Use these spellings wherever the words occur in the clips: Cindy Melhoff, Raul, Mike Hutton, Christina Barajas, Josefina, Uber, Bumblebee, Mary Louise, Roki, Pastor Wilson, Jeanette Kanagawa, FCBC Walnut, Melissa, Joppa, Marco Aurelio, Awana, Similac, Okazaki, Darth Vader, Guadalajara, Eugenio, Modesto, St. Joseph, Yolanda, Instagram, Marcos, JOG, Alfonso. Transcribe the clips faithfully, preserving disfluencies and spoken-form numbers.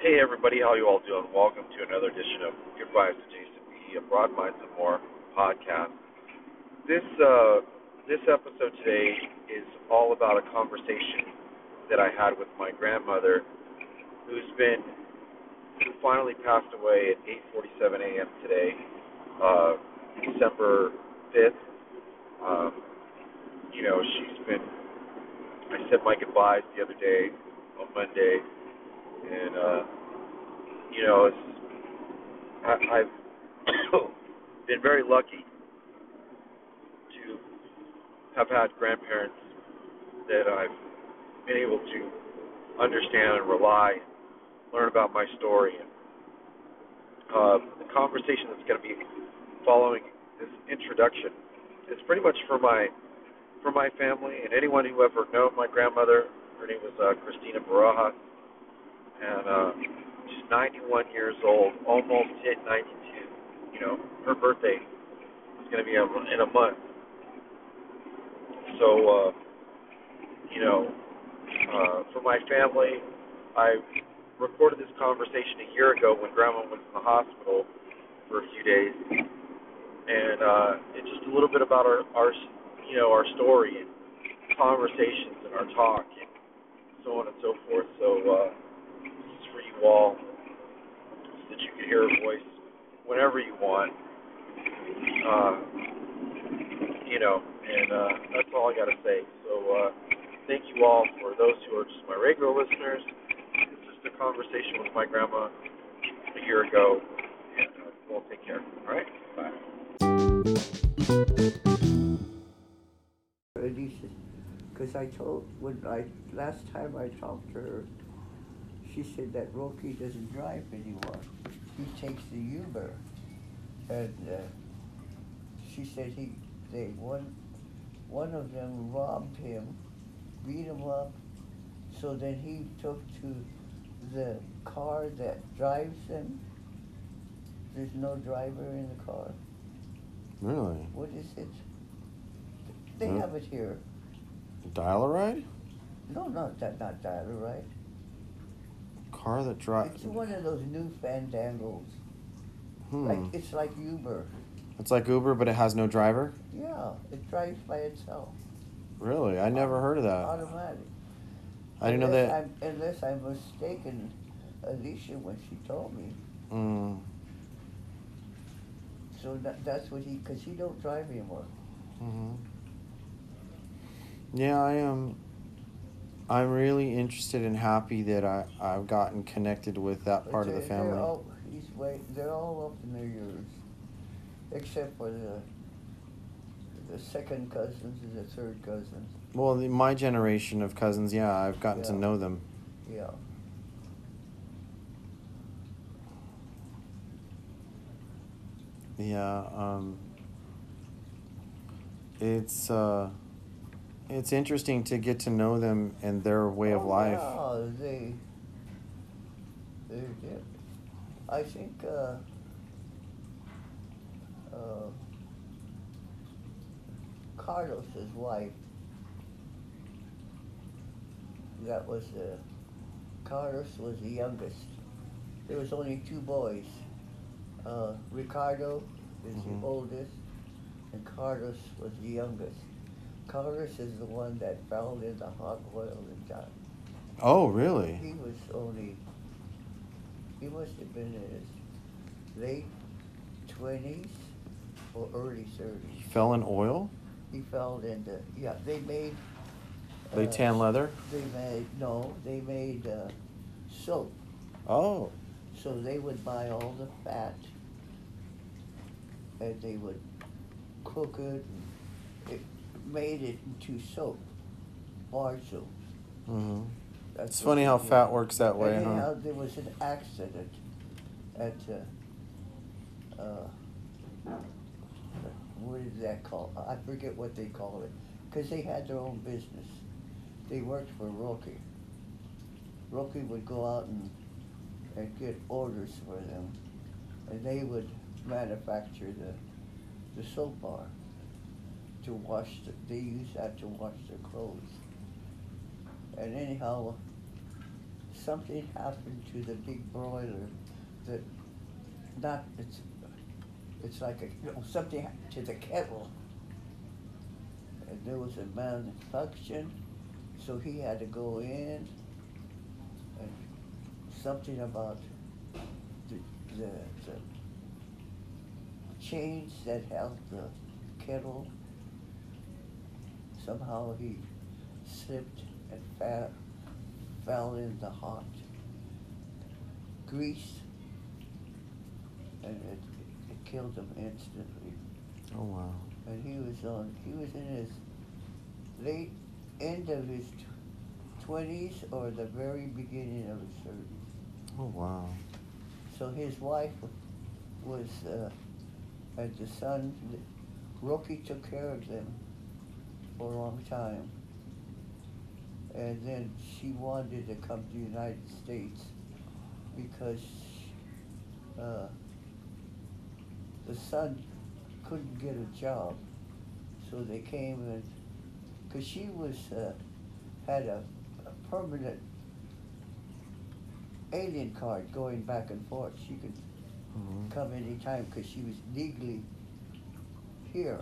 Hey everybody, how you all doing? Welcome to another edition of Good Vibes to Jason B, a Broad Minds and More podcast. This uh, this episode today is all about a conversation that I had with my grandmother, who's been who finally passed away at eight forty-seven a.m. today, uh, December fifth. Um, you know, she's been. I said my goodbyes the other day on Monday. And, uh, you know, it's, I, I've been very lucky to have had grandparents that I've been able to understand and rely and learn about my story. And uh, the conversation that's going to be following this introduction is pretty much for my for my family and anyone who ever known my grandmother. Her name was uh, Christina Barajas. And uh, she's ninety-one years old, almost hit ninety-two. You know, her birthday is going to be in a month. So, uh, you know, uh, for my family, I recorded this conversation a year ago when Grandma was in the hospital for a few days, and uh, it's just a little bit about our, our, you know, our story and conversations and our talk and so on and so forth. So. Uh, wall so that you can hear her voice whenever you want. Uh, you know, and uh, that's all I got to say. So uh, thank you all for those who are just my regular listeners. It's just a conversation with my grandma a year ago, and uh, we'll take care. All right? Bye. Because I told, when I, last time I talked to her, she said that Roki doesn't drive anymore. He takes the Uber. And uh, she said he, they one, one of them robbed him, beat him up. So then he took to the car that drives him. There's no driver in the car. Really? What is it? They no. have it here. Dial-A-Ride? No, no, that not Dial-A-Ride. Car that drives. It's one of those new fandangles. Hmm. Like it's like Uber. It's like Uber, but it has no driver? Yeah, it drives by itself. Really? I never Auto- heard of that. Automatic. I didn't unless know that. I'm, unless I'm mistaken, Alicia, when she told me. Hmm. So that, that's what he, because he don't drive anymore. Mm-hmm. Yeah, I am. Um... I'm really interested and happy that I, I've gotten connected with that part of the family. They're all, he's way, they're all up in their years, except for the the second cousins and the third cousins. Well, the, my generation of cousins, yeah, I've gotten yeah. to know them. Yeah. Yeah, um, it's... Uh, It's interesting to get to know them and their way oh, of life. Oh, yeah, they, they're different. I think, uh, uh, Carlos' wife, that was, uh, Carlos was the youngest. There was only two boys. Uh, Ricardo is mm-hmm. the oldest, and Carlos was the youngest. Carlos is the one that fell in the hot oil and died. Oh, really? He was only, he must have been in his late twenties or early thirties. He fell in oil? He fell into, yeah, they made... Uh, they tan leather? They made, no, they made uh, soap. Oh. So they would buy all the fat, and they would cook it, and it made it into soap, bar soap. Mm-hmm. That's it's funny how did. fat works that way, and huh? There was an accident at, uh, uh, what is that called? I forget what they call it, because they had their own business. They worked for Roki. Roki would go out and, and get orders for them, and they would manufacture the, the soap bar. To wash, the, they used that to wash their clothes. And anyhow, something happened to the big broiler that not it's it's like a you know, something happened to the kettle. And there was a malfunction, so he had to go in, and something about the the, the chains that held the kettle. Somehow he slipped and fell, fell in the hot grease, and it, it, it killed him instantly. Oh wow! And he was on. He was in his late end of his twenties or the very beginning of his thirties. Oh wow! So his wife was, uh, and the son, Roki, took care of them for a long time, and then she wanted to come to the United States because uh, the son couldn't get a job, so they came and because she was uh, had a, a permanent alien card going back and forth. She could mm-hmm. come anytime because she was legally here.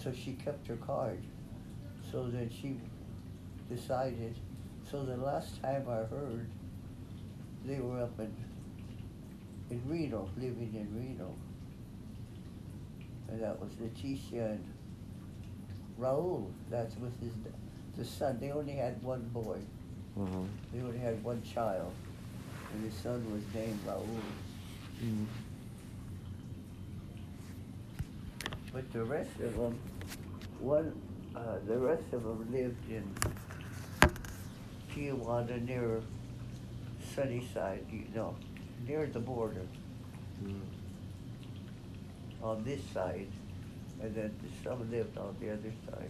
So she kept her card. So then she decided. So the last time I heard, they were up in in Reno, living in Reno. And that was Leticia and Raul. That's with his the son. They only had one boy. Mm-hmm. They only had one child, and his son was named Raul. Mm-hmm. But the rest of them, one, uh, the rest of them lived in Kiwanda near Sunnyside, you know, near the border, mm. on this side, and then some lived on the other side.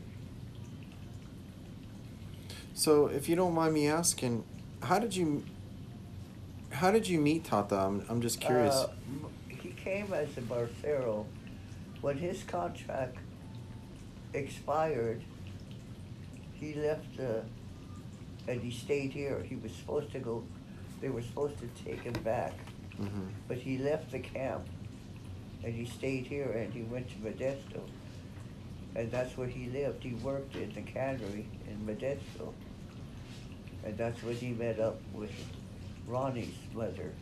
So, if you don't mind me asking, how did you, how did you meet Tata? I'm, I'm just curious. Uh, he came as a barcero. When his contract expired, he left uh, and he stayed here. He was supposed to go, they were supposed to take him back. Mm-hmm. But he left the camp and he stayed here and he went to Modesto. And that's where he lived. He worked in the cannery in Modesto. And that's when he met up with Ronnie's mother.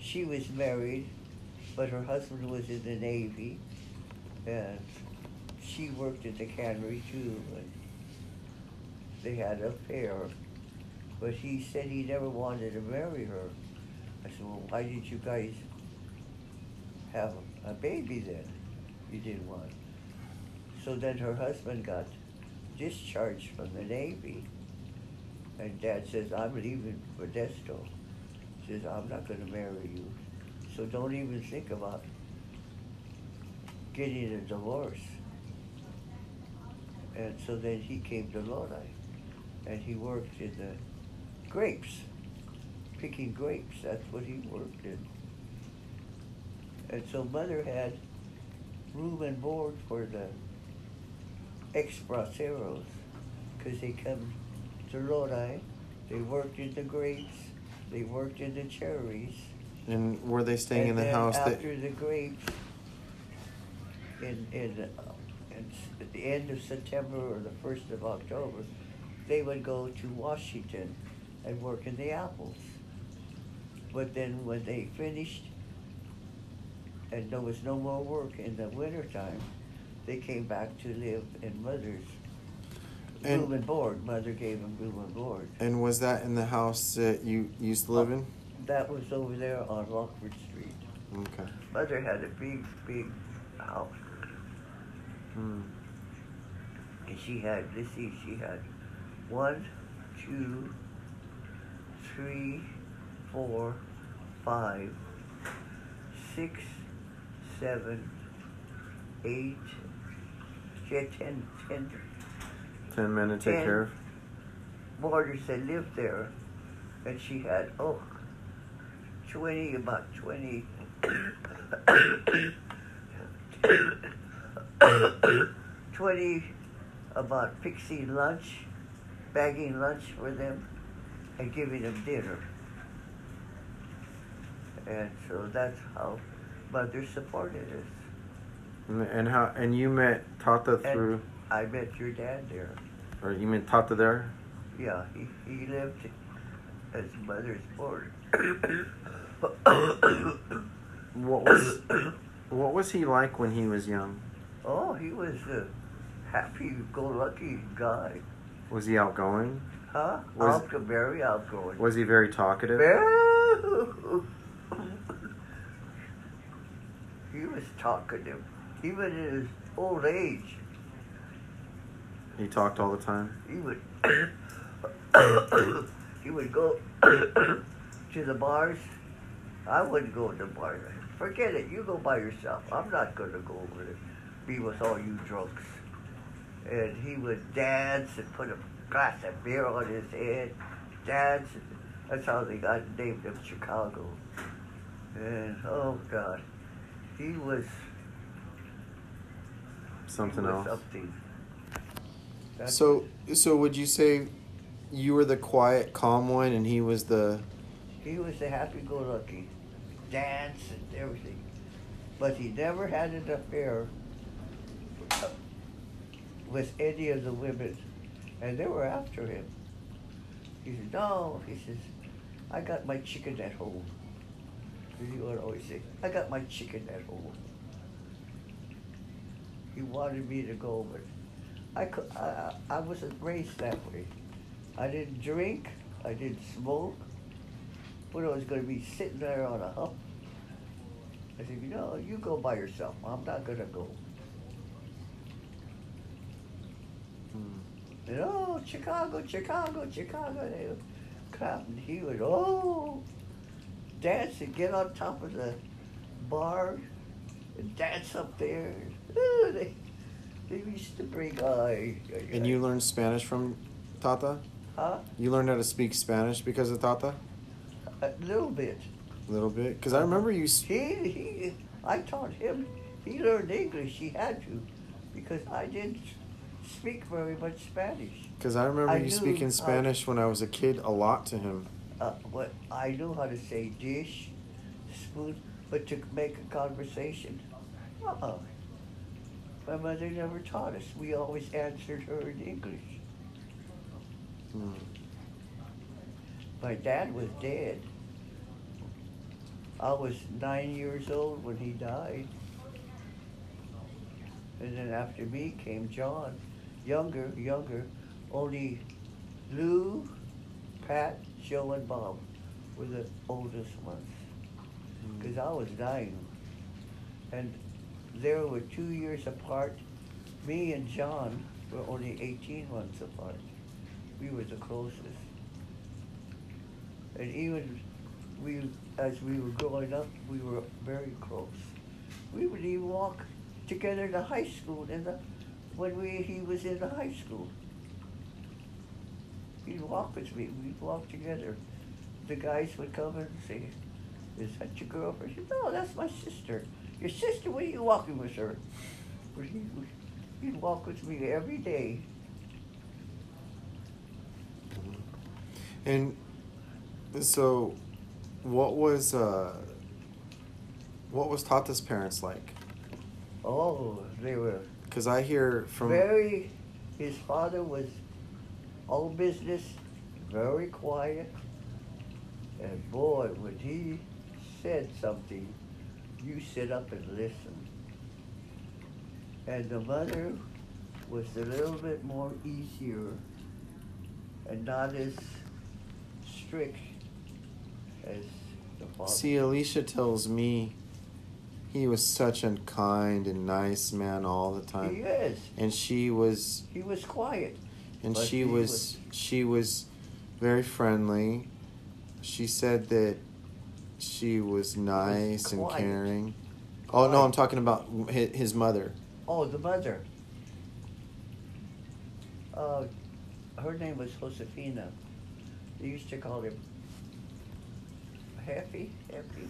She was married, but her husband was in the Navy. And she worked at the cannery too, and they had a pair. But he said he never wanted to marry her. I said, well, why did you guys have a baby then? You didn't want. So then her husband got discharged from the Navy. And Dad says, I'm leaving Modesto. He says, I'm not gonna marry you. So don't even think about it. Getting a divorce. And so then he came to Lodi and he worked in the grapes, picking grapes, that's what he worked in. And so Mother had room and board for the ex-braceros because they come to Lodi, they worked in the grapes, they worked in the cherries. And were they staying in the house? After that... the grapes, In, in, uh, in at the end of September or the first of October, they would go to Washington and work in the apples. But then when they finished and there was no more work in the wintertime, they came back to live in Mother's and room and board. Mother gave them room and board. And was that in the house that you used to live in? That was over there on Rockford Street. Okay. Mother had a big, big house. Hmm. And she had, let's see, she had one, two, three, four, five, six, seven, eight, she had ten, ten, ten men to take care of. Boarders that lived there, and she had, oh, twenty, about twenty, twenty about fixing lunch, bagging lunch for them, and giving them dinner. And so that's how Mother supported us. And, and how? And you met Tata through? And I met your dad there. Or you met Tata there? Yeah, he, he lived as Mother's board. What was what was he like when he was young? Oh, he was a happy-go-lucky guy. Was he outgoing? Huh? Was, Out- very outgoing. Was he very talkative? He was talkative, even in his old age. He talked all the time? He would. He would go to the bars. I wouldn't go to the bars. Forget it. You go by yourself. I'm not going to go over there. Be with all you drunks. And he would dance and put a glass of beer on his head. Dance. And that's how they got named him Chicago. And oh God, he was something he was else. Something. That's so, so would you say you were the quiet, calm one, and he was the? He was the happy-go-lucky, dance and everything, but he never had an affair with any of the women, and they were after him. He said, no, he says, I got my chicken at home. He would always say, I got my chicken at home. He wanted me to go, but I, I, I wasn't raised that way. I didn't drink, I didn't smoke, but I was going to be sitting there on a hump. I said, you know, you go by yourself, I'm not going to go. And oh, Chicago, Chicago, Chicago, they would clap, and he would, oh, dance and get on top of the bar and dance up there. Oh, they, they used to bring, I. Uh, and you learned Spanish from Tata? Huh? You learned how to speak Spanish because of Tata? A little bit. A little bit? Because I remember you... Sp- he, he, I taught him. He learned English. He had to because I didn't speak very much Spanish. Because I remember I you knew, speaking Spanish uh, when I was a kid a lot to him. Uh, well, I knew how to say dish, spoon, but to make a conversation. Uh-uh. My mother never taught us. We always answered her in English. Hmm. My dad was dead. I was nine years old when he died. And then after me came John. Younger, younger, only Lou, Pat, Joe, and Bob were the oldest ones. Because I was dying. And they were two years apart. Me and John were only eighteen months apart. We were the closest. And even we, as we were growing up, we were very close. We would even walk together to high school in the, when we, he was in the high school. He'd walk with me, we'd walk together. The guys would come and say, is that your girlfriend? He said, no, that's my sister. Your sister, what are you walking with her? But he, he'd walk with me every day. And so, what was uh, what was Tata's parents like? Oh, they were. Because I hear from very, his father was all business, very quiet, and boy, when he said something, you sit up and listen. And the mother was a little bit more easier, and not as strict as the father. See, Alicia tells me he was such a kind and nice man all the time. He is. And she was... He was quiet. And she was, was... She was very friendly. She said that she was nice and caring. Quiet. Oh, no, I'm talking about his mother. Oh, the mother. Uh, her name was Josefina. They used to call him Happy, Happy.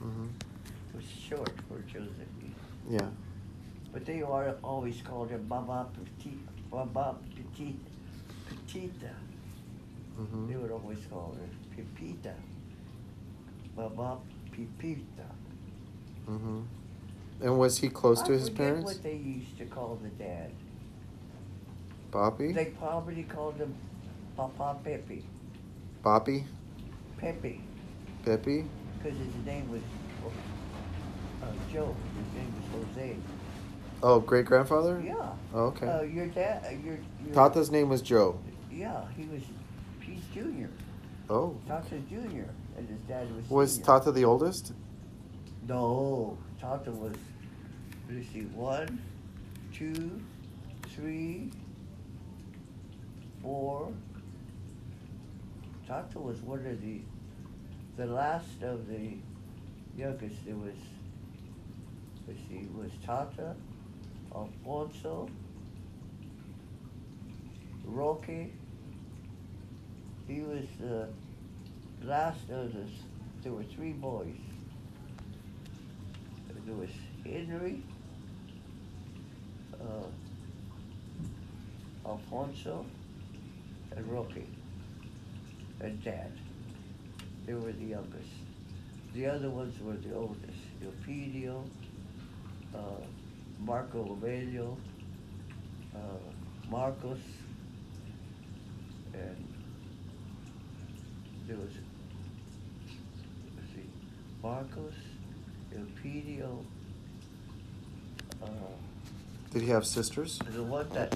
Mm-hmm. It was short for Joseph. Yeah. But they always called him Mama Petite, Mama Petite, Pepita. Mm-hmm. They would always call her Pepita. Baba Pepita. Mm-hmm. And was he close I to his parents? I forget what they used to call the dad. Papi? They probably called him Papa Pepe. Papi? Pepe. Pepe? Because his name was uh, Joe. His name was Jose. Oh, great-grandfather? Yeah. Oh, okay. Uh, your dad... Uh, your, your Tata's name was Joe. Yeah, he was... He's junior. Oh. Tata's junior, and his dad was Was senior. Tata the oldest? No. Tata was, let's see, one, two, three, four. Tata was one of the, the last of the youngest. There was, let's see, it was Tata, Alfonso, Roki. He was the last of the, there were three boys. There was Henry, uh, Alfonso, and Roki, and Dad. They were the youngest. The other ones were the oldest. Eugenio, uh, Marco Aurelio, uh, Marcos, and there was, let's see, Marcos, Eugenio, uh, did he have sisters? The one that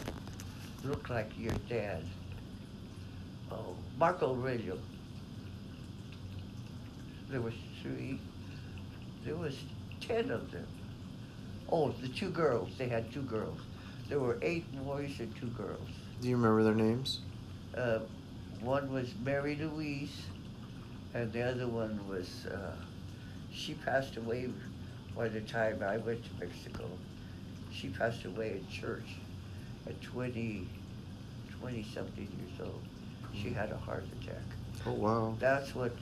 looked like your dad. Oh, Marco Aurelio. There was three. There was ten of them. Oh, the two girls. They had two girls. There were eight boys and two girls. Do you remember their names? Uh, one was Mary Louise, and the other one was... Uh, She passed away by the time I went to Mexico. She passed away in church at twenty, twenty-something years old. She had a heart attack. Oh, wow. That's what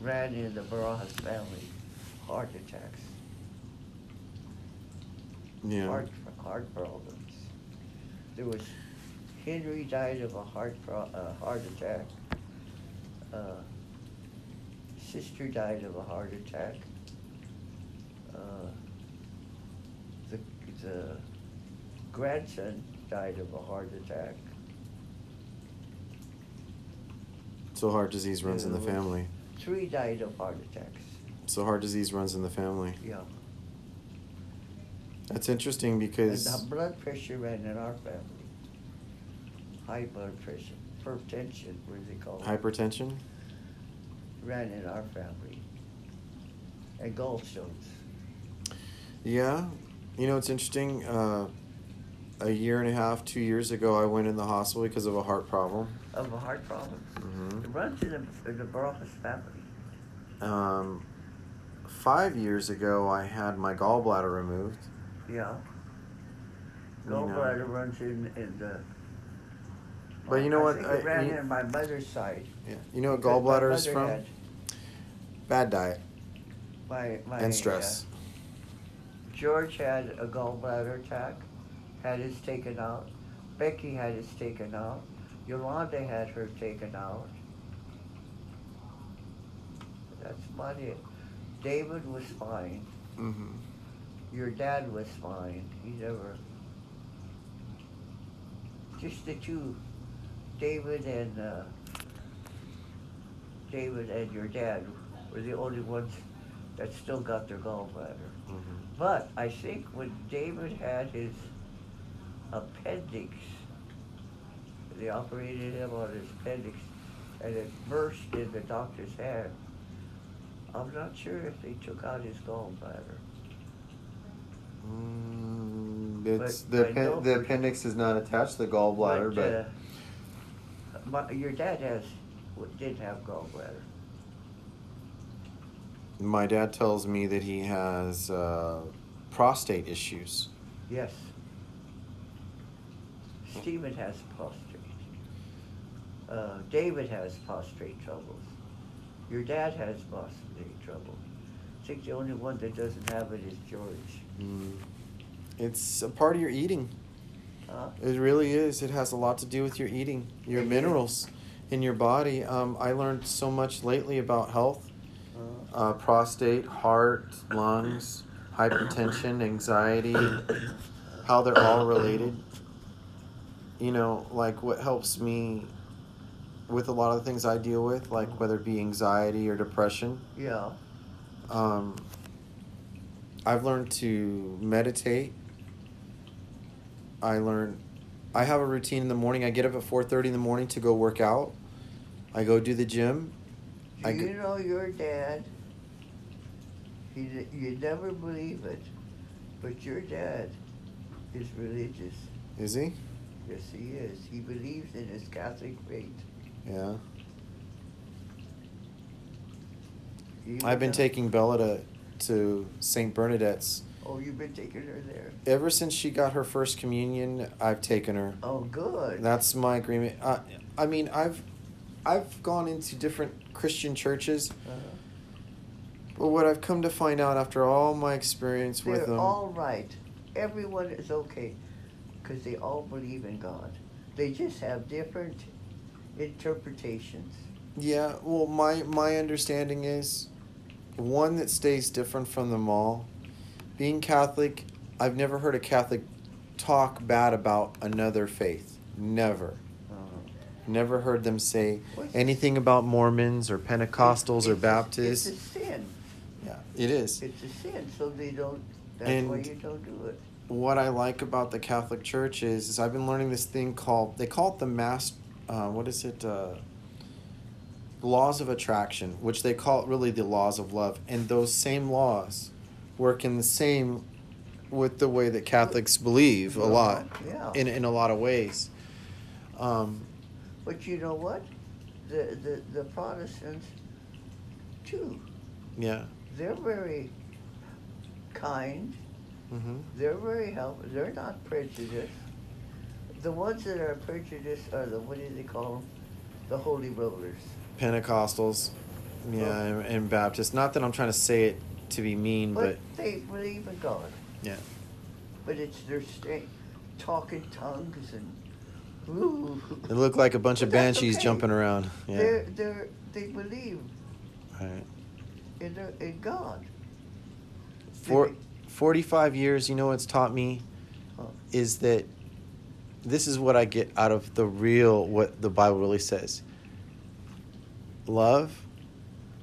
ran in the Barajas family, heart attacks. Yeah. Heart, heart problems. There was, Henry died of a heart, pro, uh, heart attack. Uh, sister died of a heart attack. Uh, the, the grandson died of a heart attack. So heart disease runs in the family. Three died of heart attacks. So heart disease runs in the family. Yeah. That's interesting because... And the blood pressure ran in our family. High blood pressure. Hypertension, what do they call it? Hypertension? Ran in our family. And gallstones. Yeah. You know, it's interesting. Uh, a year and a half, two years ago, I went in the hospital because of a heart problem. Of a heart problem? Mm-hmm. It runs in the, in the Barajas family. Um, five years ago, I had my gallbladder removed. Yeah. Gallbladder you know. runs in, in the... But you know what? I, it ran you, in my mother's side. Yeah. You know what gallbladder is from? Bad diet. My, my, and stress. Uh, George had a gallbladder attack, had his taken out. Becky had his taken out. Yolanda had her taken out. That's about it. David was fine. Mm-hmm. Your dad was fine. He never... Just the two... David and uh, David and your dad were the only ones that still got their gallbladder. Mm-hmm. But I think when David had his appendix, they operated him on his appendix, and it burst in the doctor's hand. I'm not sure if they took out his gallbladder. Mm, it's but the appen the appendix is not attached to the gallbladder, but. Uh, but My, your dad has, didn't have gallbladder. My dad tells me that he has uh, prostate issues. Yes. Stephen has prostate. Uh, David has prostate troubles. Your dad has prostate trouble. I think the only one that doesn't have it is George. Mm. It's a part of your eating. It really is. It has a lot to do with your eating, your minerals. in your body. Um, I learned so much lately about health, uh, prostate, heart, lungs, hypertension, anxiety, how they're all related. You know, like what helps me with a lot of the things I deal with, like whether it be anxiety or depression. Yeah. Um, I've learned to meditate. I learned... I have a routine in the morning. I get up at four thirty in the morning to go work out. I go do the gym. Do I go- you know your dad? He, you'd never believe it, but your dad is religious. Is he? Yes, he is. He believes in his Catholic faith. Yeah. Even I've been though- taking Bella to, to Saint Bernadette's. Oh, you've been taking her there. Ever since she got her first communion, I've taken her. Oh, good. That's my agreement. I, yeah. I mean, I've, I've gone into different Christian churches, uh-huh. but what I've come to find out after all my experience They're with them, all right. Everyone is okay, because they all believe in God. They just have different interpretations. Yeah. Well, my my understanding is, one that stays different from them all. Being Catholic, I've never heard a Catholic talk bad about another faith. Never. Oh. Never heard them say What's anything about Mormons or Pentecostals it's, it's or Baptists. A, it's a sin. Yeah, it is. It's a sin, so they don't, that's and why you don't do it. What I like about the Catholic Church is, is I've been learning this thing called, they call it the mass, uh, what is it, uh, laws of attraction, which they call it really the laws of love. And those same laws work in the same with the way that Catholics believe a lot, yeah. in in a lot of ways. Um, but you know what? The, the the Protestants, too. Yeah. They're very kind. Mm-hmm. They're very helpful. They're not prejudiced. The ones that are prejudiced are the, what do they call them? The Holy Rollers. Pentecostals, yeah, oh. and, and Baptists. Not that I'm trying to say it to be mean, but, but they believe in God. Yeah. But it's their st- talking tongues and ooh. They look like a bunch but of banshees okay. jumping around. Yeah. They're they're they believe. Right. In their, in God. For forty-five years, you know what's taught me huh. is that this is what I get out of the real what the Bible really says. Love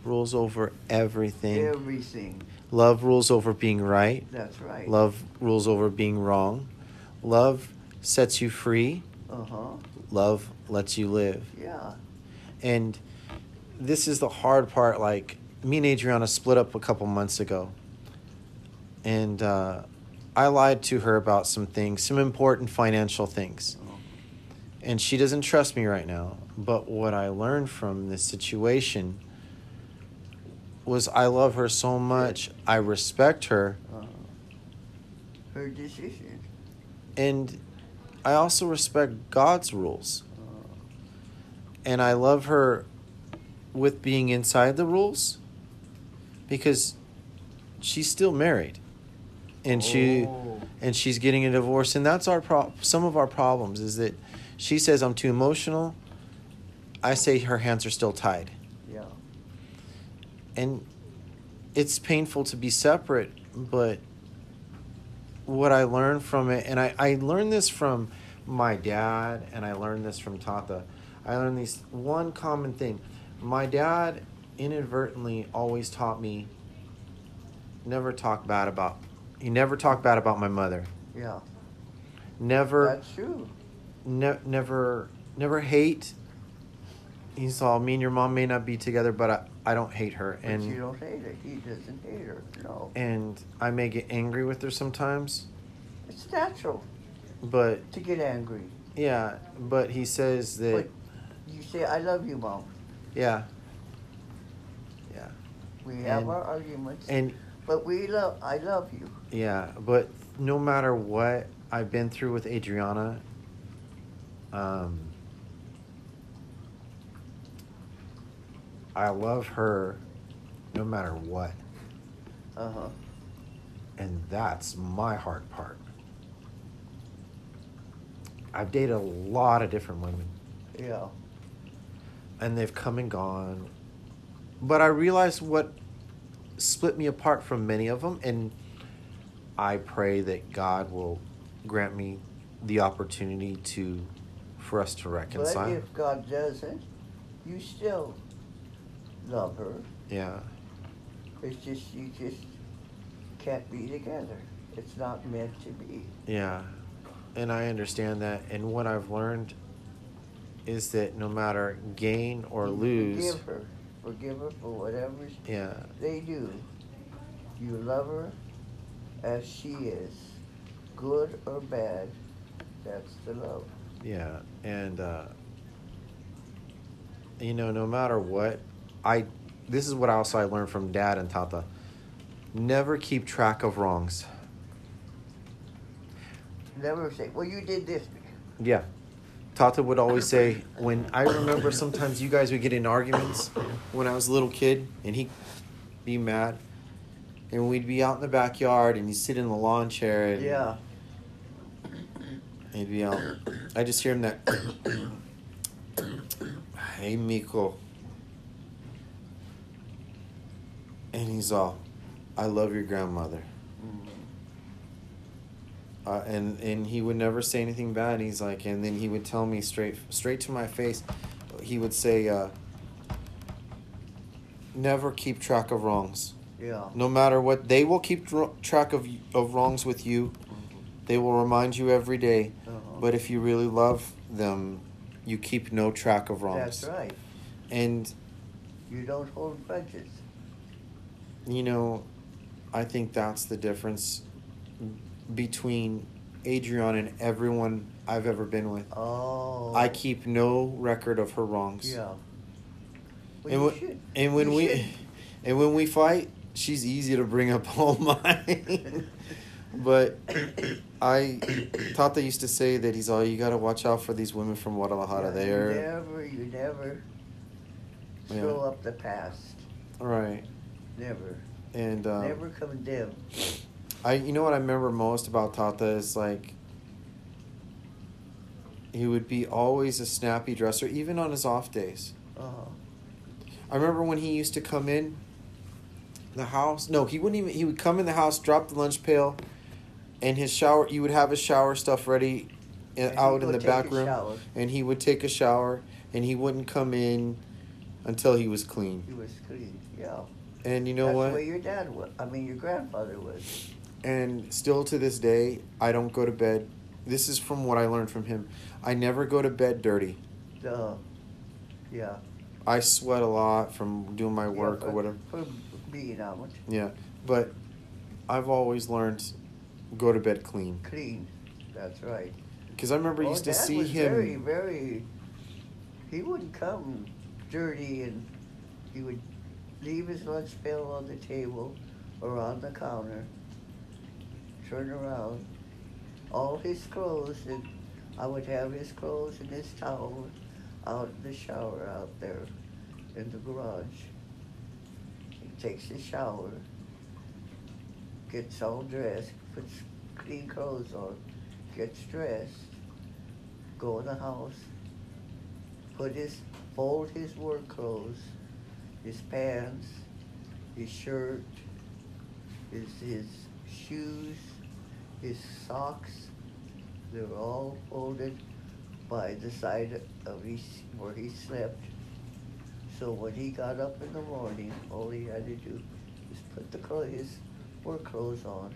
rules over everything. Everything. Love rules over being right. That's right. Love rules over being wrong. Love sets you free. Uh-huh. Love lets you live. Yeah. And this is the hard part. Like, me and Adriana split up a couple months ago. And uh, I lied to her about some things, some important financial things. Oh. And she doesn't trust me right now. But what I learned from this situation was I love her so much. I respect her. Uh, her decision. And I also respect God's rules. Uh, and I love her with being inside the rules because she's still married. And oh. she and she's getting a divorce, and that's our pro- some of our problems is that she says I'm too emotional. I say her hands are still tied. Yeah. And it's painful to be separate, but what I learned from it, and I, I learned this from my dad, and I learned this from Tata. I learned these one common thing. My dad inadvertently always taught me never talk bad about, he never talked bad about my mother. Yeah. Never. That's true. Ne- never, never hate. He saw, me and your mom may not be together, but I, I don't hate her. And but you don't hate her. He doesn't hate her, no. And I may get angry with her sometimes. It's natural. But... to get angry. Yeah, but he says that... But you say, I love you, Mom. Yeah. Yeah. We have and, our arguments. And... But we love... I love you. Yeah, but no matter what I've been through with Adriana... Um... I love her no matter what. Uh-huh. And that's my hard part. I've dated a lot of different women. Yeah. and they've come and gone. But I realized what split me apart from many of them, and I pray that God will grant me the opportunity to, for us to reconcile. But if God doesn't, you still love her. Yeah. It's just, you just can't be together. It's not meant to be. Yeah. And I understand that. And what I've learned is that no matter gain or you lose... Forgive her. Forgive her for whatever yeah. they do. You love her as she is. Good or bad, that's the love. Yeah. And, uh, you know, no matter what, I... This is what also I learned from Dad and Tata. Never keep track of wrongs. Never say, well, you did this. Yeah. Tata would always say, when I remember sometimes you guys would get in arguments when I was a little kid, and he'd be mad. And we'd be out in the backyard, and he'd sit in the lawn chair. And yeah. He'd be out. I just hear him that, hey, Miko. And he's all, I love your grandmother. Uh, and, and he would never say anything bad. He's like, and then he would tell me straight straight to my face, he would say, uh, never keep track of wrongs. Yeah. No matter what, they will keep track of of wrongs with you. Mm-hmm. They will remind you every day. Uh-huh. But if you really love them, you keep no track of wrongs. That's right. And you don't hold grudges. You know, I think that's the difference between Adrienne and everyone I've ever been with. Oh. I keep no record of her wrongs. Yeah. Well, and, w- and when you we should. and when we fight, she's easy to bring up all mine. But I Tata used to say that he's all, you gotta watch out for these women from Guadalajara. Yeah, there. You never you never yeah. throw up the past. Right. Never. And um, never condemn. I, you know what I remember most about Tata is, like, he would be always a snappy dresser, even on his off days. Uh-huh. I remember when he used to come in the house. No, he wouldn't even. He would come in the house, drop the lunch pail, and his shower. You would have his shower stuff ready and out in the back room, and he would take a shower, and he wouldn't come in until he was clean. He was clean, yeah. And you know That's what? That's the way your dad was. I mean, your grandfather was. And still to this day, I don't go to bed. This is from what I learned from him. I never go to bed dirty. Uh, yeah. I sweat a lot from doing my work yeah, for, or whatever. From being out. Yeah. But I've always learned go to bed clean. Clean. That's right. Because I remember well, used to dad see was him. very, very... He wouldn't come dirty, and he would leave his lunch pail on the table or on the counter, turn around, all his clothes, and I would have his clothes and his towel out in the shower out there in the garage. He takes his shower, gets all dressed, puts clean clothes on, gets dressed, go in the house, put his, fold his work clothes, his pants, his shirt, his his shoes, his socks, they were all folded by the side of his, where he slept. So when he got up in the morning, all he had to do was put the clo- his work clothes on,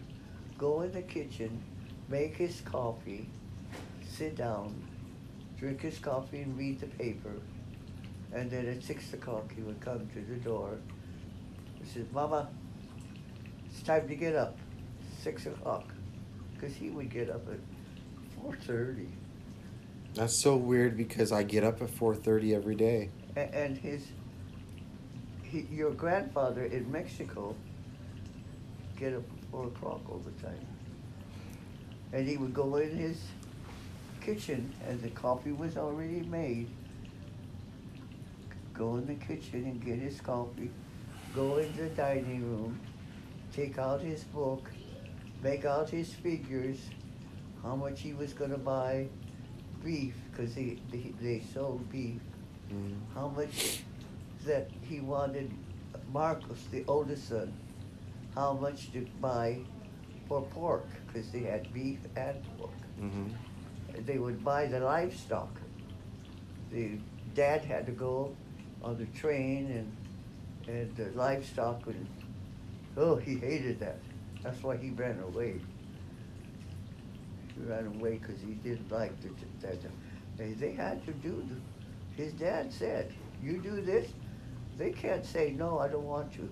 go in the kitchen, make his coffee, sit down, drink his coffee and read the paper. And then at six o'clock, he would come to the door. He says, Mama, it's time to get up, six o'clock. Because he would get up at four thirty. That's so weird because I get up at four thirty every day. And his, he, your grandfather in Mexico, get up at four o'clock all the time. And he would go in his kitchen and the coffee was already made. Go in the kitchen and get his coffee, go into the dining room, take out his book, make out his figures, how much he was going to buy beef, because they, they, they sold beef how much that he wanted Marcos, the oldest son, how much to buy for pork, because they had beef and pork. Mm-hmm. They would buy the livestock. The dad had to go on the train and, and the livestock would, oh, he hated that. That's why he ran away. He ran away because he didn't like the, that. They, they had to do, the, his dad said, you do this, they can't say, no, I don't want you.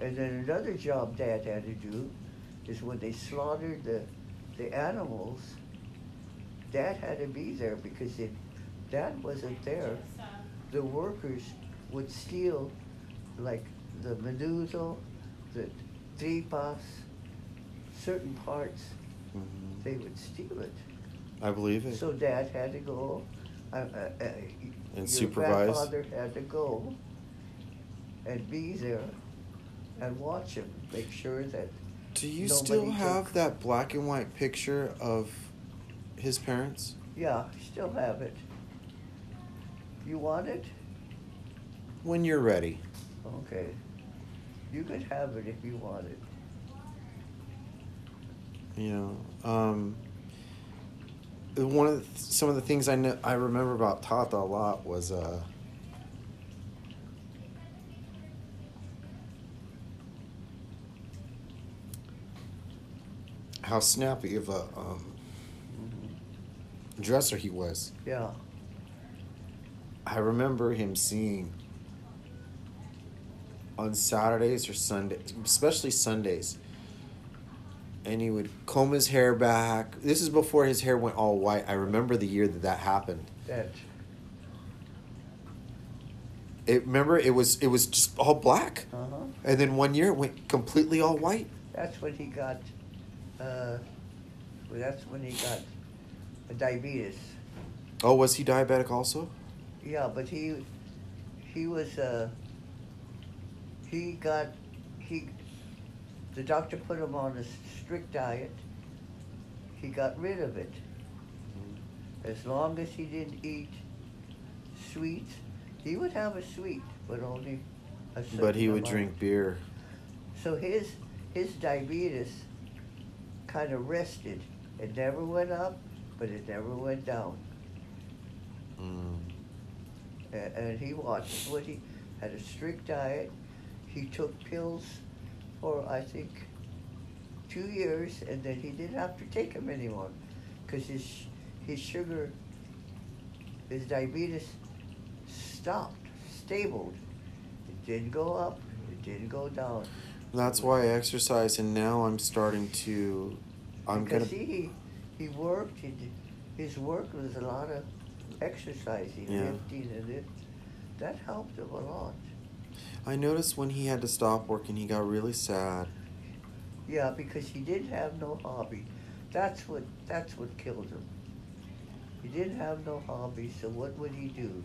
And then another job Dad had to do is when they slaughtered the, the animals, Dad had to be there because if Dad wasn't there, the workers would steal like the menudo, the tripas, certain parts, mm-hmm. they would steal it. I believe it. So Dad had to go. Uh, uh, uh, and supervise. Your grandfather had to go and be there. And watch him, make sure that. Do you still have took... that black and white picture of his parents? Yeah, I still have it. You want it? When you're ready. Okay. You could have it if you want it. You know, um, one of the, some of the things I know I remember about Tata a lot was uh. how snappy of a um, mm-hmm. dresser he was. Yeah. I remember him seeing on Saturdays or Sundays, especially Sundays, and he would comb his hair back. This is before his hair went all white. I remember the year that that happened. That. It, remember, it was it was just all black. Uh-huh. And then one year it went completely all white. That's when he got... Uh, well, that's when he got diabetes. Oh, was he diabetic also? Yeah, but he he was uh, he got he the doctor put him on a strict diet. He got rid of it. As long as he didn't eat sweets, he would have a sweet, but only a certain But he would amount. Drink beer. So his his diabetes kind of rested. It never went up, but it never went down. Mm. And, and he watched what he had a strict diet. He took pills for, I think, two years, and then he didn't have to take them anymore because his, his sugar, his diabetes stopped, stabled. It didn't go up, it didn't go down. That's why I exercise, and now I'm starting to. I'm because gonna. He, he worked. He did, his work was a lot of exercising, yeah. lifting, and it, that helped him a lot. I noticed when he had to stop working, he got really sad. Yeah, because he didn't have no hobby. That's what. That's what killed him. He didn't have no hobby, so what would he do?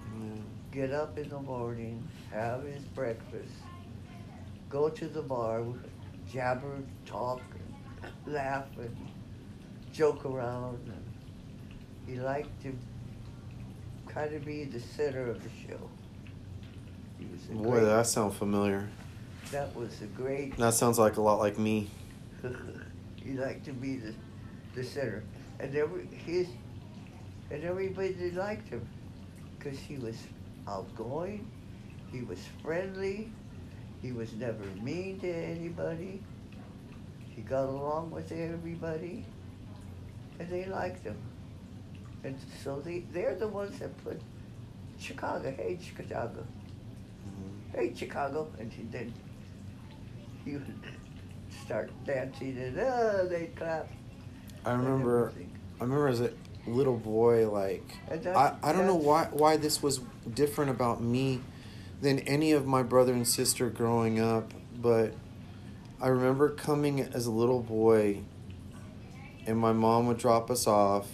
Yeah. Get up in the morning, have his breakfast. Go to the bar, jabber, talk, and laugh, and joke around. And he liked to kind of be the center of the show. He was a Boy, great, that sounds familiar. That was a great... That sounds like a lot like me. He liked to be the, the center. And, every, his, and everybody liked him because he was outgoing, he was friendly, he was never mean to anybody. He got along with everybody, and they liked him. And so they, they're the ones that put Chicago, hey, Chicago, mm-hmm. hey, Chicago. And then he would start dancing, and oh, they'd clap. I remember, I remember as a little boy, like, I, I don't know why, why this was different about me than any of my brother and sister growing up, but I remember coming as a little boy and my mom would drop us off,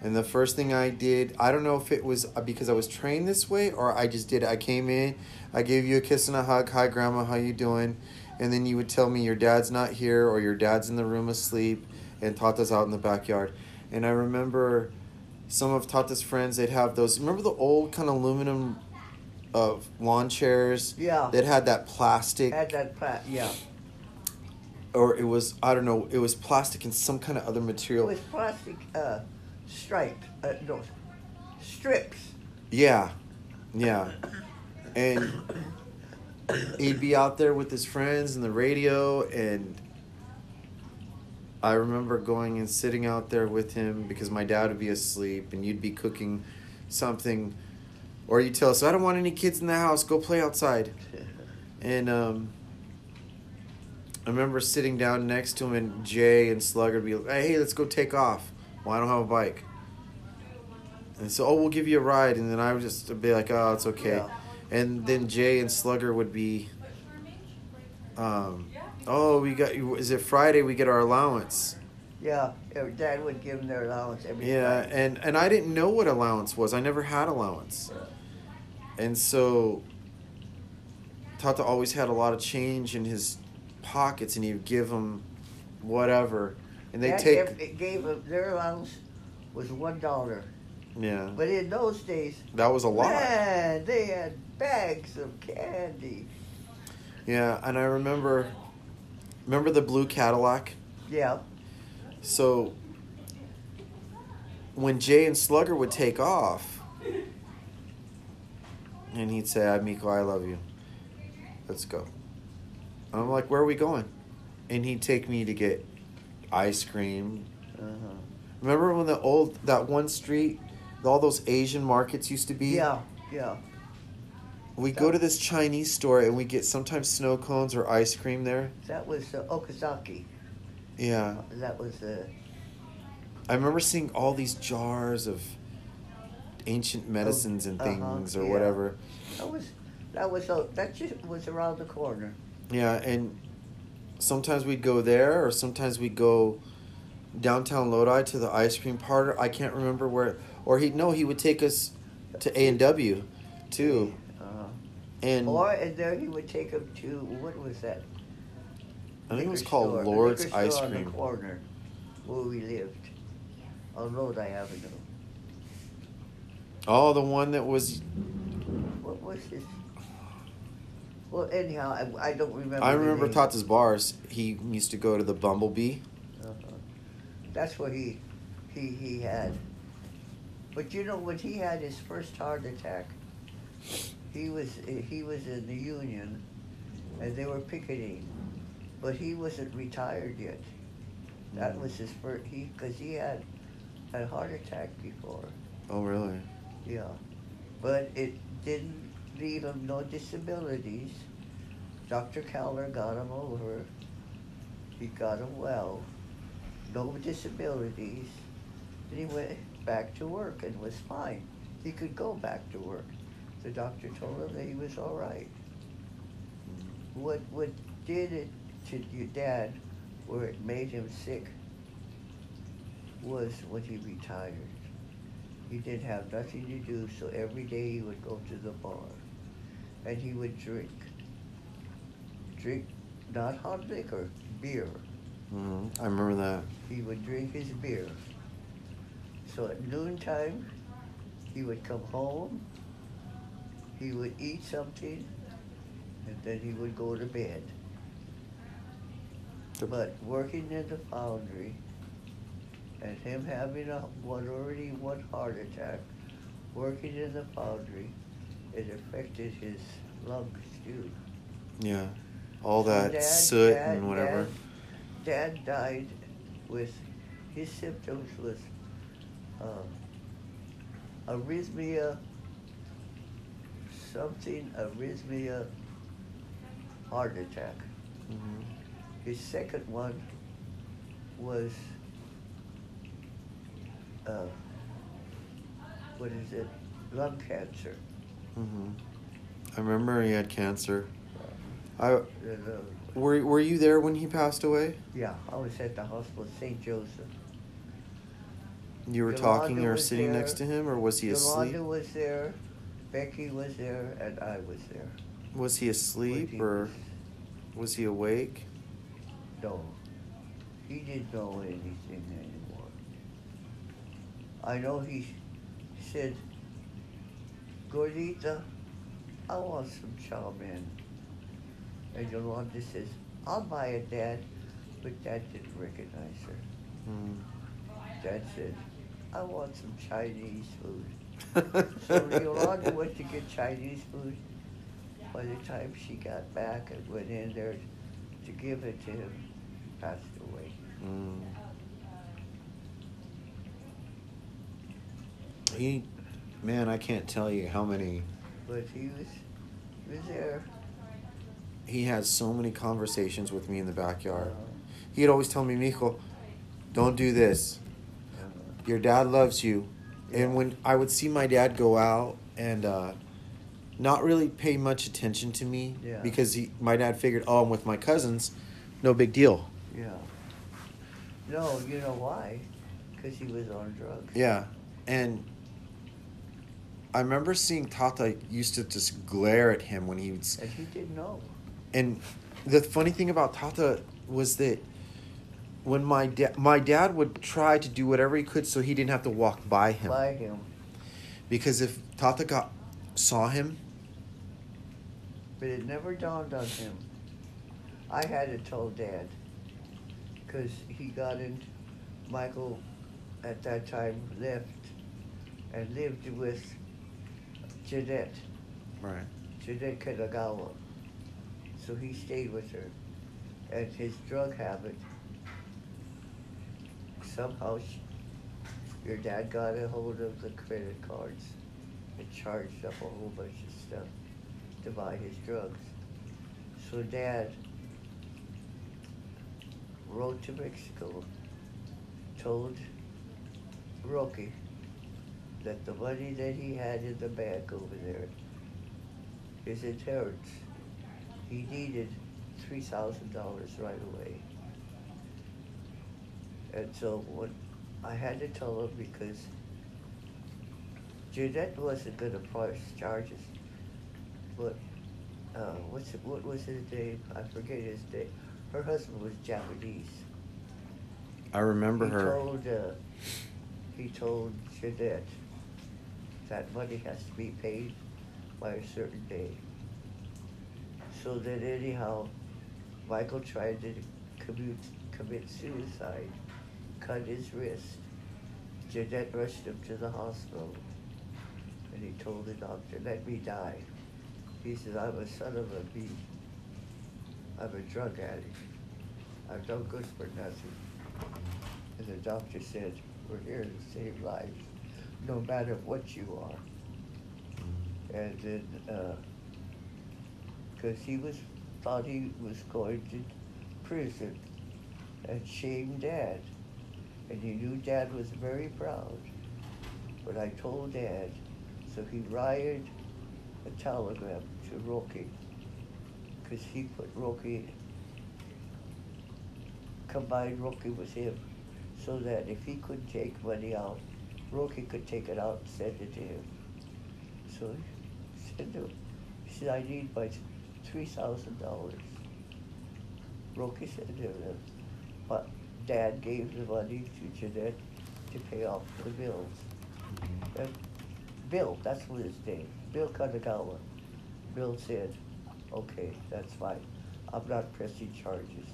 and the first thing I did, I don't know if it was because I was trained this way or I just did I came in, I gave you a kiss and a hug, hi grandma, how you doing? And then you would tell me your dad's not here or your dad's in the room asleep and Tata's out in the backyard. And I remember Some of Tata's friends, they'd have those. Remember the old kind of aluminum of lawn chairs? Yeah. That had that plastic. Had that plastic, yeah. Or it was, I don't know, it was plastic and some kind of other material. It was plastic uh, stripe, uh, no, strips. Yeah, yeah. And he'd be out there with his friends and the radio, and I remember going and sitting out there with him because my dad would be asleep, and you'd be cooking something, or you'd tell us, I don't want any kids in the house, go play outside. And, um... I remember sitting down next to him, and Jay and Slugger would be like, hey, let's go take off. Well, I don't have a bike. And so, oh, we'll give you a ride. And then I would just be like, oh, it's okay. Yeah. And then Jay and Slugger would be, um, oh, we got, is it Friday we get our allowance? Yeah, Dad would give them their allowance every yeah, Friday. And, and I didn't know what allowance was. I never had allowance. And so Tata always had a lot of change in his pockets, and he'd give them whatever, and they take. It gave them, their allowance was one dollar. Yeah. But in those days, that was a lot. Man, they had bags of candy. Yeah, and I remember, remember the blue Cadillac. Yeah. So when Jay and Slugger would take off, and he'd say, "Amico, I love you. Let's go." I'm like, where are we going? And he'd take me to get ice cream. Uh-huh. Remember when the old, that one street, all those Asian markets used to be? Yeah, yeah. We that, go to this Chinese store, and we get sometimes snow cones or ice cream there. That was uh, Okazaki. Yeah. That was the... Uh, I remember seeing all these jars of ancient medicines oh, and things uh-huh, or yeah. whatever. That was, that was, uh, that just was around the corner. Yeah, and sometimes we'd go there, or sometimes we'd go downtown Lodi to the ice cream parlor. I can't remember where. Or he'd no, he would take us to A and W, too. Uh-huh. And or and there he would take him to, what was that? I think it was called store. Lord's Ice Cream. On the corner where we lived, on Lodi Avenue. Oh, the one that was... What was his... Well, anyhow, I, I don't remember. I remember Tata's bars. He used to go to the Bumblebee. Uh-huh. That's what he, he he had. But you know, when he had his first heart attack, he was he was in the union, and they were picketing, but he wasn't retired yet. That was his first he because he had a heart attack before. Oh really? Yeah, but it didn't leave him no disabilities. Doctor Cowler got him over. He got him well. No disabilities. And he went back to work and was fine. He could go back to work. The doctor told him that he was all right. What what did it to your dad where it made him sick was when he retired. He didn't have nothing to do, so every day he would go to the bar. And he would drink. Drink, not hot liquor, beer. Mm, I remember that. He would drink his beer. So at noontime, he would come home, he would eat something, and then he would go to bed. But working in the foundry, and him having a one already one heart attack, working in the foundry, it affected his lungs too. Yeah, all that dad, soot dad, and whatever. Dad, dad died with his symptoms was um, arrhythmia, something arrhythmia, heart attack. Mm-hmm. His second one was. Uh, what is it? Lung cancer. Mm-hmm. I remember he had cancer. I were were you there when he passed away? Yeah, I was at the hospital, Saint Joseph. You were Yolanda talking or sitting there. Next to him, or was he Yolanda asleep? Yolanda was there, Becky was there, and I was there. Was he asleep he or was... was he awake? No, he didn't know anything anymore. I know he said, Gordita, I want some chow mein. And Yolanda says, I'll buy it, Dad. But Dad didn't recognize her. Mm. Dad said, I want some Chinese food. So Yolanda went to get Chinese food. By the time she got back and went in there to give it to him, passed away. Mm. He, man, I can't tell you how many. But he was, he was there. He had so many conversations with me in the backyard. Uh, He'd always tell me, Mijo, don't do this. Uh, Your dad loves you. Yeah. And when I would see my dad go out and uh, not really pay much attention to me, yeah. because he, my dad figured, oh, I'm with my cousins, no big deal. Yeah. No, you know why? Because he was on drugs. Yeah. And I remember seeing Tata used to just glare at him when he was... And he didn't know. And the funny thing about Tata was that when my, da- my dad would try to do whatever he could so he didn't have to walk by him. By him. Because if Tata got, saw him... But it never dawned on him. I had to tell Dad. Because he got in... Michael, at that time, left and lived with Jeanette. Right. Jeanette Kanagawa. So he stayed with her. And his drug habit, somehow she, your dad got a hold of the credit cards and charged up a whole bunch of stuff to buy his drugs. So Dad rode to Mexico, told Roki that the money that he had in the bank over there, his inheritance, he needed three thousand dollars right away. And so what I had to tell him, because Jeanette wasn't going to press charges, but uh, what's it, what was his name? I forget his name. Her husband was Japanese. I remember he her. Told, uh, he told Jeanette that money has to be paid by a certain day. So then anyhow, Michael tried to commute, commit suicide, cut his wrist. Jeanette rushed him to the hospital, and he told the doctor, let me die. He said, I'm a son of a bee. I'm a drug addict. I'm no good for nothing. And the doctor said, we're here to save lives, no matter what you are. And then, because uh, he was thought he was going to prison, and shamed Dad. And he knew Dad was very proud. But I told Dad, so he wired a telegram to Roki, because he put Roki, combined Roki with him, so that if he could take money out, Roki could take it out and send it to him. So he said to him, he said, I need my three thousand dollars. Roki said to him, but Dad gave the money to Jeanette to pay off the bills. And Bill, that's what his name, Bill Kanagawa. Bill said, okay, that's fine. I'm not pressing charges.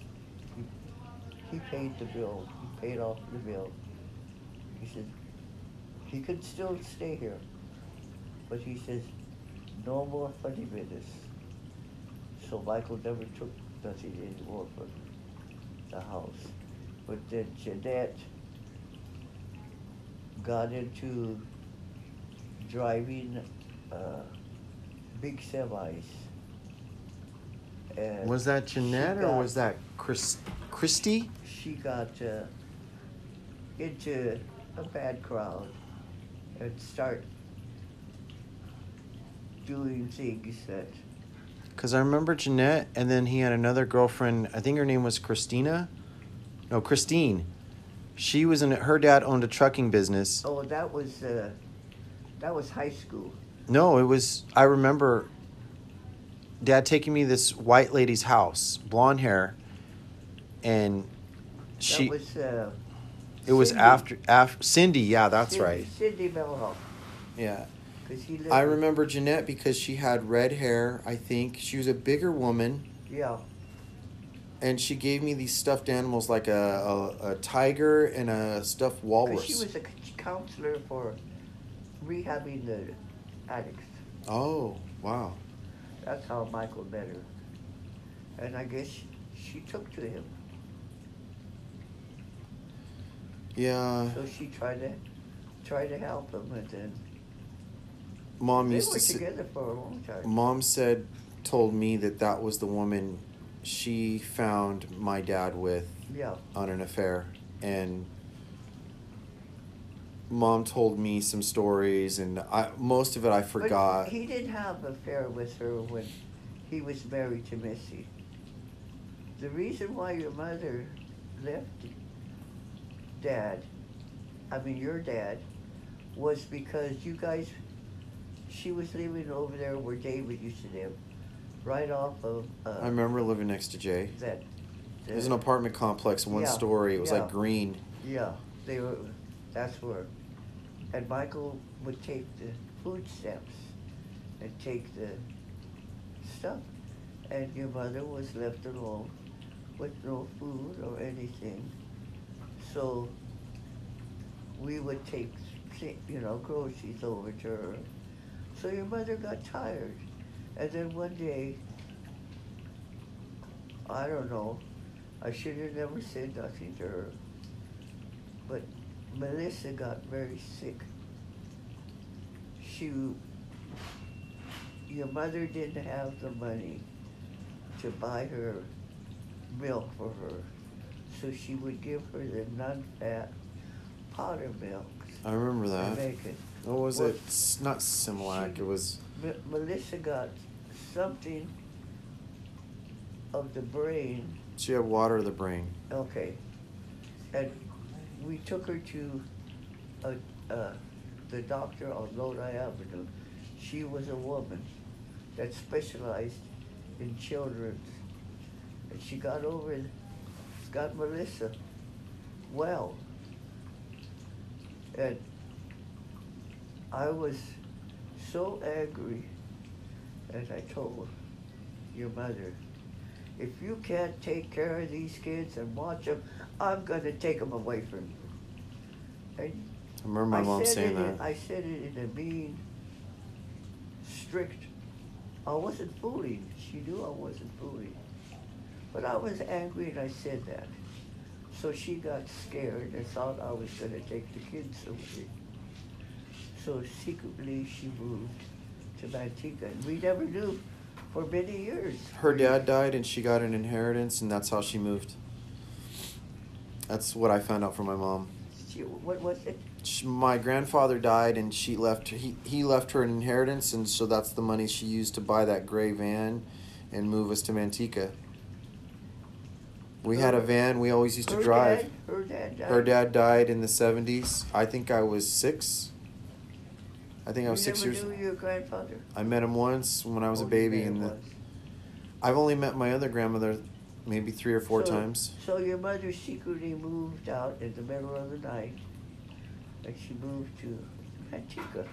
He paid the bill. He paid off the bill. He said, he could still stay here. But he says, no more funny business. So Michael never took nothing anymore from the house. But then Jeanette got into driving uh, big semis. And was that Jeanette got, or was that Chris, Christy? She got uh, into a bad crowd and start doing things that... Because I remember Jeanette, and then he had another girlfriend. I think her name was Christina. No, Christine. She was in... Her dad owned a trucking business. Oh, that was... Uh, that was high school. No, it was... I remember... Dad taking me to this white lady's house, blonde hair, and she... That was, uh, It was Cindy. after after Cindy. Yeah, that's Cindy, right. Cindy Melhoff. Yeah. I remember Jeanette because she had red hair, I think. She was a bigger woman. Yeah. And she gave me these stuffed animals like a, a, a tiger and a stuffed walrus. She was a counselor for rehabbing the addicts. Oh, wow. That's how Michael met her. And I guess she, she took to him. Yeah. So she tried to, tried to help him, and then... Mom they used were to together s- for a long time. Mom said, told me that that was the woman she found my dad with yeah. on an affair. And Mom told me some stories, and I most of it I forgot. But he didn't have an affair with her when he was married to Missy. The reason why your mother left Dad, I mean your dad, was because you guys... She was living over there where David used to live, right off of... Uh, I remember living next to Jay. That, that, it was an apartment complex, one yeah, story. It was yeah. like green. Yeah, they were. That's where. And Michael would take the food stamps and take the stuff. And your mother was left alone with no food or anything. So we would take, you know, groceries over to her. So your mother got tired. And then one day, I don't know, I should have never said nothing to her, but Melissa got very sick. She, your mother didn't have the money to buy her milk for her, so she would give her the non-fat powder milk. I remember that. To make it. What was well, it? It's not Similac. She, it was... M- Melissa got something of the brain. She had water of the brain. Okay. And we took her to a, uh, the doctor on Lodi Avenue. She was a woman that specialized in children. And she got over and got Melissa well. And... I was so angry, and I told your mother, if you can't take care of these kids and watch them, I'm going to take them away from you. And I remember my I mom saying that. In, I said it in a mean, strict, I wasn't fooling. She knew I wasn't fooling. But I was angry, and I said that. So she got scared and thought I was going to take the kids away. So secretly she moved to Manteca. And we never knew for many years. Her dad died and she got an inheritance, and that's how she moved. That's what I found out from my mom. She, what was it? She, my grandfather died and she left. He, he left her an inheritance, and so that's the money she used to buy that gray van and move us to Manteca. We had a van we always used to her drive. Dad, her dad died. Her dad died in the seventies. I think I was six. I think I was you six never years. Knew your grandfather? I met him once when I was oh, a baby, and the, I've only met my other grandmother, maybe three or four so, times. So your mother secretly moved out in the middle of the night, and she moved to Manteca.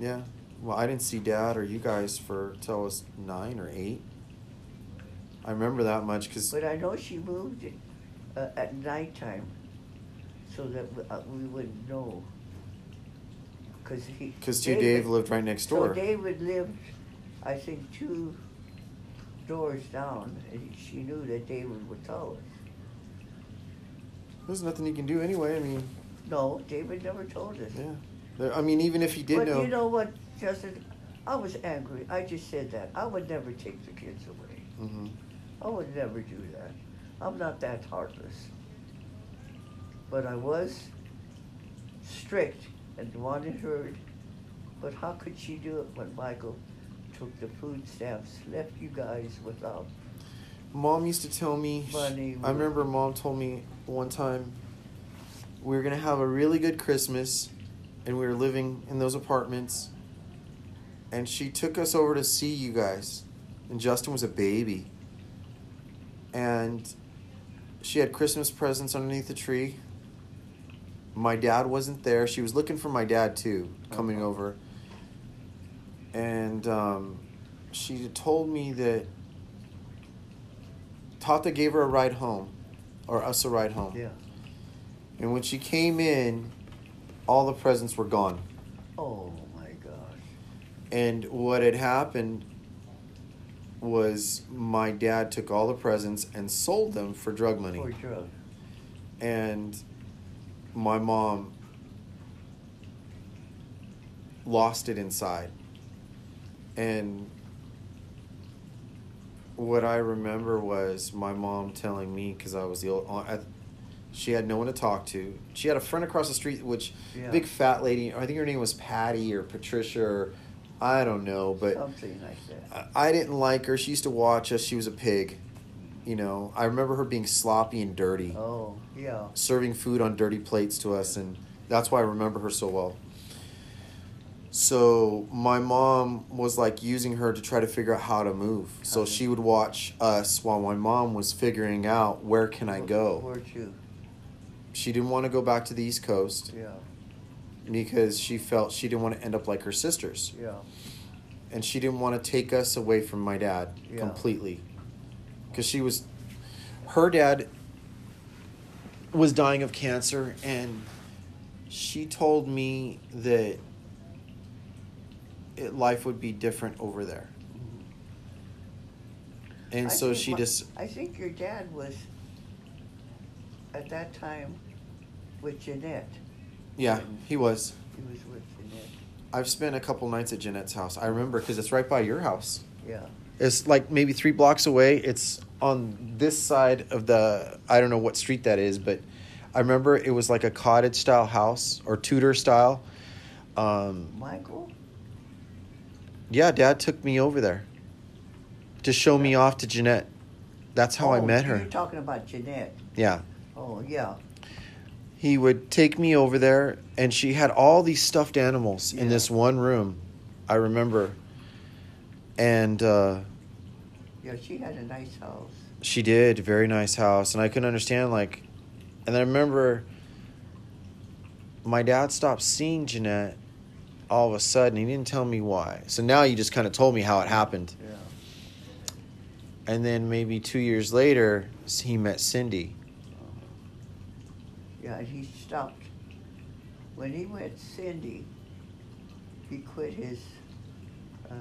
Yeah, well, I didn't see Dad or you guys for till I was nine or eight. I remember that much because. But I know she moved uh, at nighttime, so that we, uh, we wouldn't know. Because he, Cause Dave, Dave lived right next door. So David lived, I think, two doors down, and she knew that David would tell us. There's nothing you can do anyway, I mean. No, David never told us. Yeah. There, I mean, even if he did but know. But you know what, Justin? I was angry. I just said that. I would never take the kids away. Mm-hmm. I would never do that. I'm not that heartless. But I was strict. And wanted her, but how could she do it when Michael took the food stamps, left you guys without? Mom used to tell me. Money. I remember Mom told me one time we were gonna have a really good Christmas, and we were living in those apartments. And she took us over to see you guys, and Justin was a baby. And she had Christmas presents underneath the tree. My dad wasn't there. She was looking for my dad, too, coming uh-huh. over. And um, she told me that Tata gave her a ride home, or us a ride home. Yeah. And when she came in, all the presents were gone. Oh, my gosh. And what had happened was my dad took all the presents and sold them for drug money. For drug. And my mom lost it inside. And what I remember was my mom telling me, because I was the old, I, she had no one to talk to. She had a friend across the street, which yeah. big fat lady, I think her name was Patty or Patricia, or I don't know, but something like that. I, I didn't like her. She used to watch us. She was a pig. You know, I remember her being sloppy and dirty. Oh, yeah. Serving food on dirty plates to us, and that's why I remember her so well. So my mom was, like, using her to try to figure out how to move. So okay. she would watch us while my mom was figuring out, where can I go? Where'd you? She didn't want to go back to the East Coast. Yeah. Because she felt she didn't want to end up like her sisters. Yeah. And she didn't want to take us away from my dad yeah. completely. Because she was, her dad was dying of cancer, and she told me that it, life would be different over there. And I so she my, just. I think your dad was at that time with Jeanette. Yeah, he was. He was with Jeanette. I've spent a couple nights at Jeanette's house. I remember because it's right by your house. Yeah. It's like maybe three blocks away. It's on this side of the, I don't know what street that is, but I remember it was like a cottage style house or Tudor style. Um, Michael? Yeah, Dad took me over there to show yeah. me off to Jeanette. That's how oh, I met her. You're talking about Jeanette. Yeah. Oh, yeah. He would take me over there, and she had all these stuffed animals yeah. in this one room. I remember. And uh, yeah, she had a nice house. She did, very nice house, and I couldn't understand, like, and I remember my dad stopped seeing Jeanette all of a sudden. He didn't tell me why. So now you just kind of told me how it happened. Yeah. And then maybe two years later, he met Cindy. Yeah, he stopped. When he met Cindy, he quit his. Uh,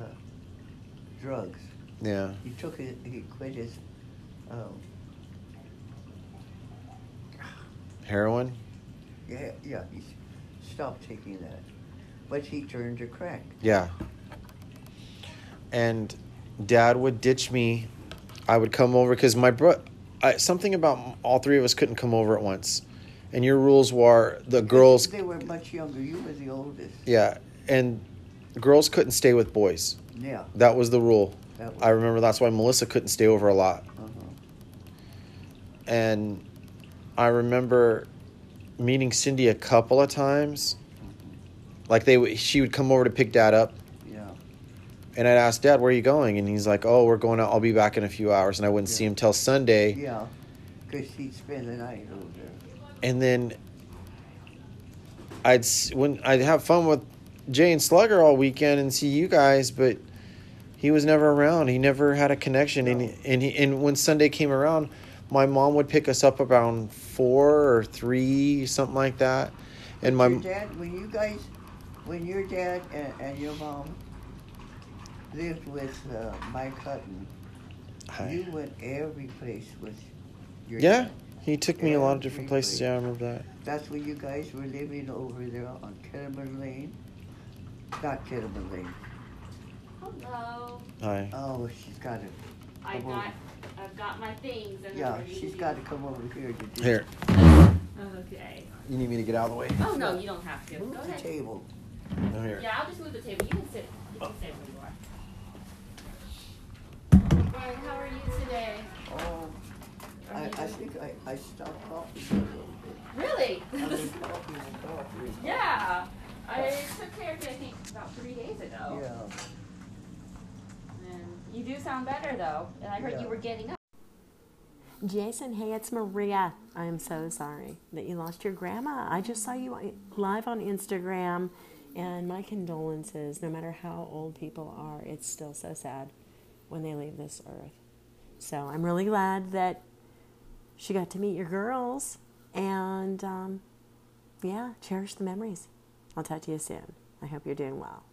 drugs. Yeah. He took his, he quit his um, heroin? Yeah, yeah, he stopped taking that. But he turned to crack. Yeah. And Dad would ditch me. I would come over because my bro I, something about all three of us couldn't come over at once. And your rules were the girls they were much younger. You were the oldest. Yeah. And girls couldn't stay with boys. Yeah. That was the rule. That was I remember that's why Melissa couldn't stay over a lot. Uh-huh. And I remember meeting Cindy a couple of times. Like they w- she would come over to pick Dad up. Yeah. And I'd ask Dad, "Where are you going?" And he's like, "Oh, we're going out. I'll be back in a few hours." And I wouldn't yeah. see him till Sunday. Yeah. Cuz he'd spend the night over there. And then I'd when I'd have fun with Jay and Slugger all weekend and see you guys, but he was never around. He never had a connection. No. And and he, and when Sunday came around, my mom would pick us up around four or three, something like that. And my your dad, when you guys, when your dad and, and your mom lived with uh, Mike Hutton, Hi. you went every place with your yeah. dad. He took me every a lot of different place. places. Yeah, I remember that. That's where you guys were living over there on Ketterman Lane. Not Jennifer Lee. Hello. Hi. Oh, she's got it. I got, I've got my things. And yeah, she's got to come over here to do Here. Okay. You need me to get out of the way? Oh, no, you don't have to. Move Go the ahead. table. No, here. Yeah, I'll just move the table. You can sit. You can sit where you are. Brian, how are you today? Oh, I, you I doing? think I, I stopped coughing a little bit. Really? I've been coughing and coughing. Yeah. I took care of you, I think, about three days ago. Yeah. And you do sound better, though. And I heard yeah. you were getting up. Jason, hey, it's Maria. I am so sorry that you lost your grandma. I just saw you live on Instagram, and my condolences. No matter how old people are, it's still so sad when they leave this earth. So I'm really glad that she got to meet your girls, and um, yeah, cherish the memories. I'll talk to you soon. I hope you're doing well.